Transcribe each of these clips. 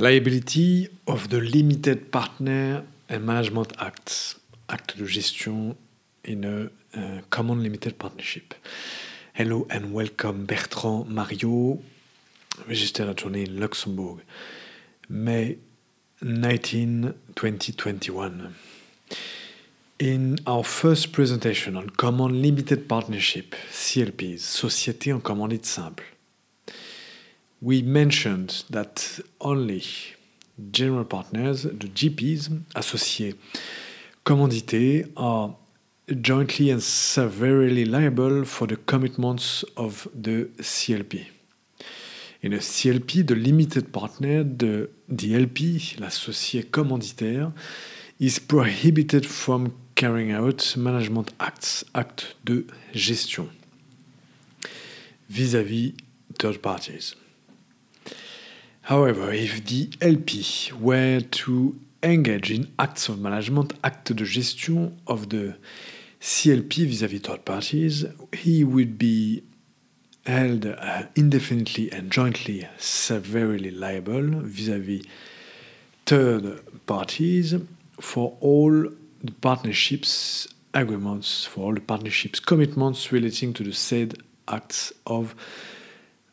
Liability of the Limited Partner and Management Act, acte de gestion in a common limited partnership. Hello and welcome Bertrand Mario, registered attorney in Luxembourg, May 19, 2021. In our first presentation on common limited partnership, CLPs, Société en Commandite Simple, we mentioned that only general partners, the GPs, associés, commandités, are jointly and severally liable for the commitments of the CLP. In a CLP, the limited partner, the LP, l'associé commanditaire, is prohibited from carrying out management acts, actes de gestion, vis-à-vis third parties. However, if the LP were to engage in acts of management, actes de gestion of the CLP vis-à-vis third parties, he would be held indefinitely and jointly severely liable vis-à-vis third parties for all the partnerships agreements, for all the partnerships commitments relating to the said acts of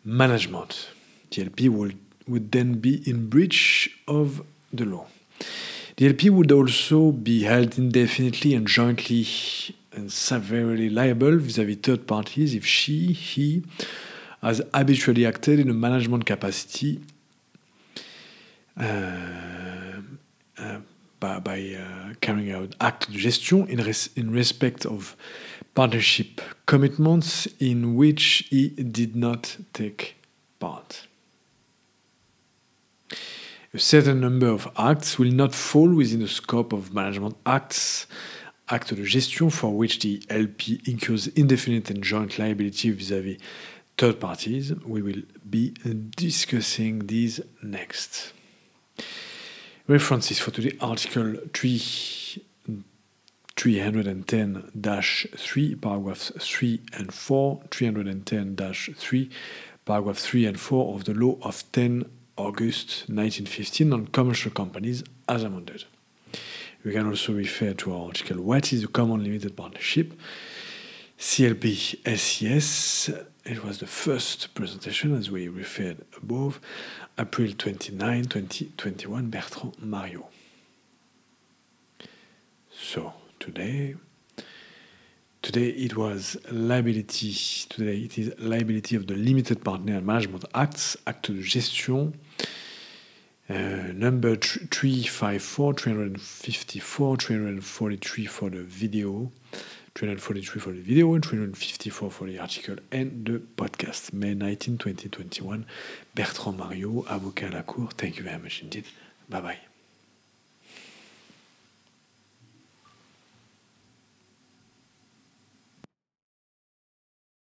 management. The LP would then be in breach of the law. The LP would also be held indefinitely and jointly and severely liable vis-à-vis third parties if she, he, has habitually acted in a management capacity by carrying out actes de gestion in respect of partnership commitments in which he did not take part. A certain number of acts will not fall within the scope of management acts, actes de gestion, for which the LP incurs indefinite and joint liability vis-à-vis third parties. We will be discussing these next. References for today, Article 310-3, paragraphs 3 and 4, 310-3, paragraphs 3 and 4 of the Law of 10, August 1915 on commercial companies as amended. We can also refer to our article What is a Common Limited Partnership? CLP SES. It was the first presentation as we referred above, April 29, 2021, Bertrand Mario. So today it was liability. Today it is liability of the limited partner and management acts, actes de gestion, number 354, 354, 343 for the video, 343 for the video, and 354 for the article and the podcast. May 19, 2021, Bertrand Mario, avocat à la cour. Thank you very much indeed. Bye bye.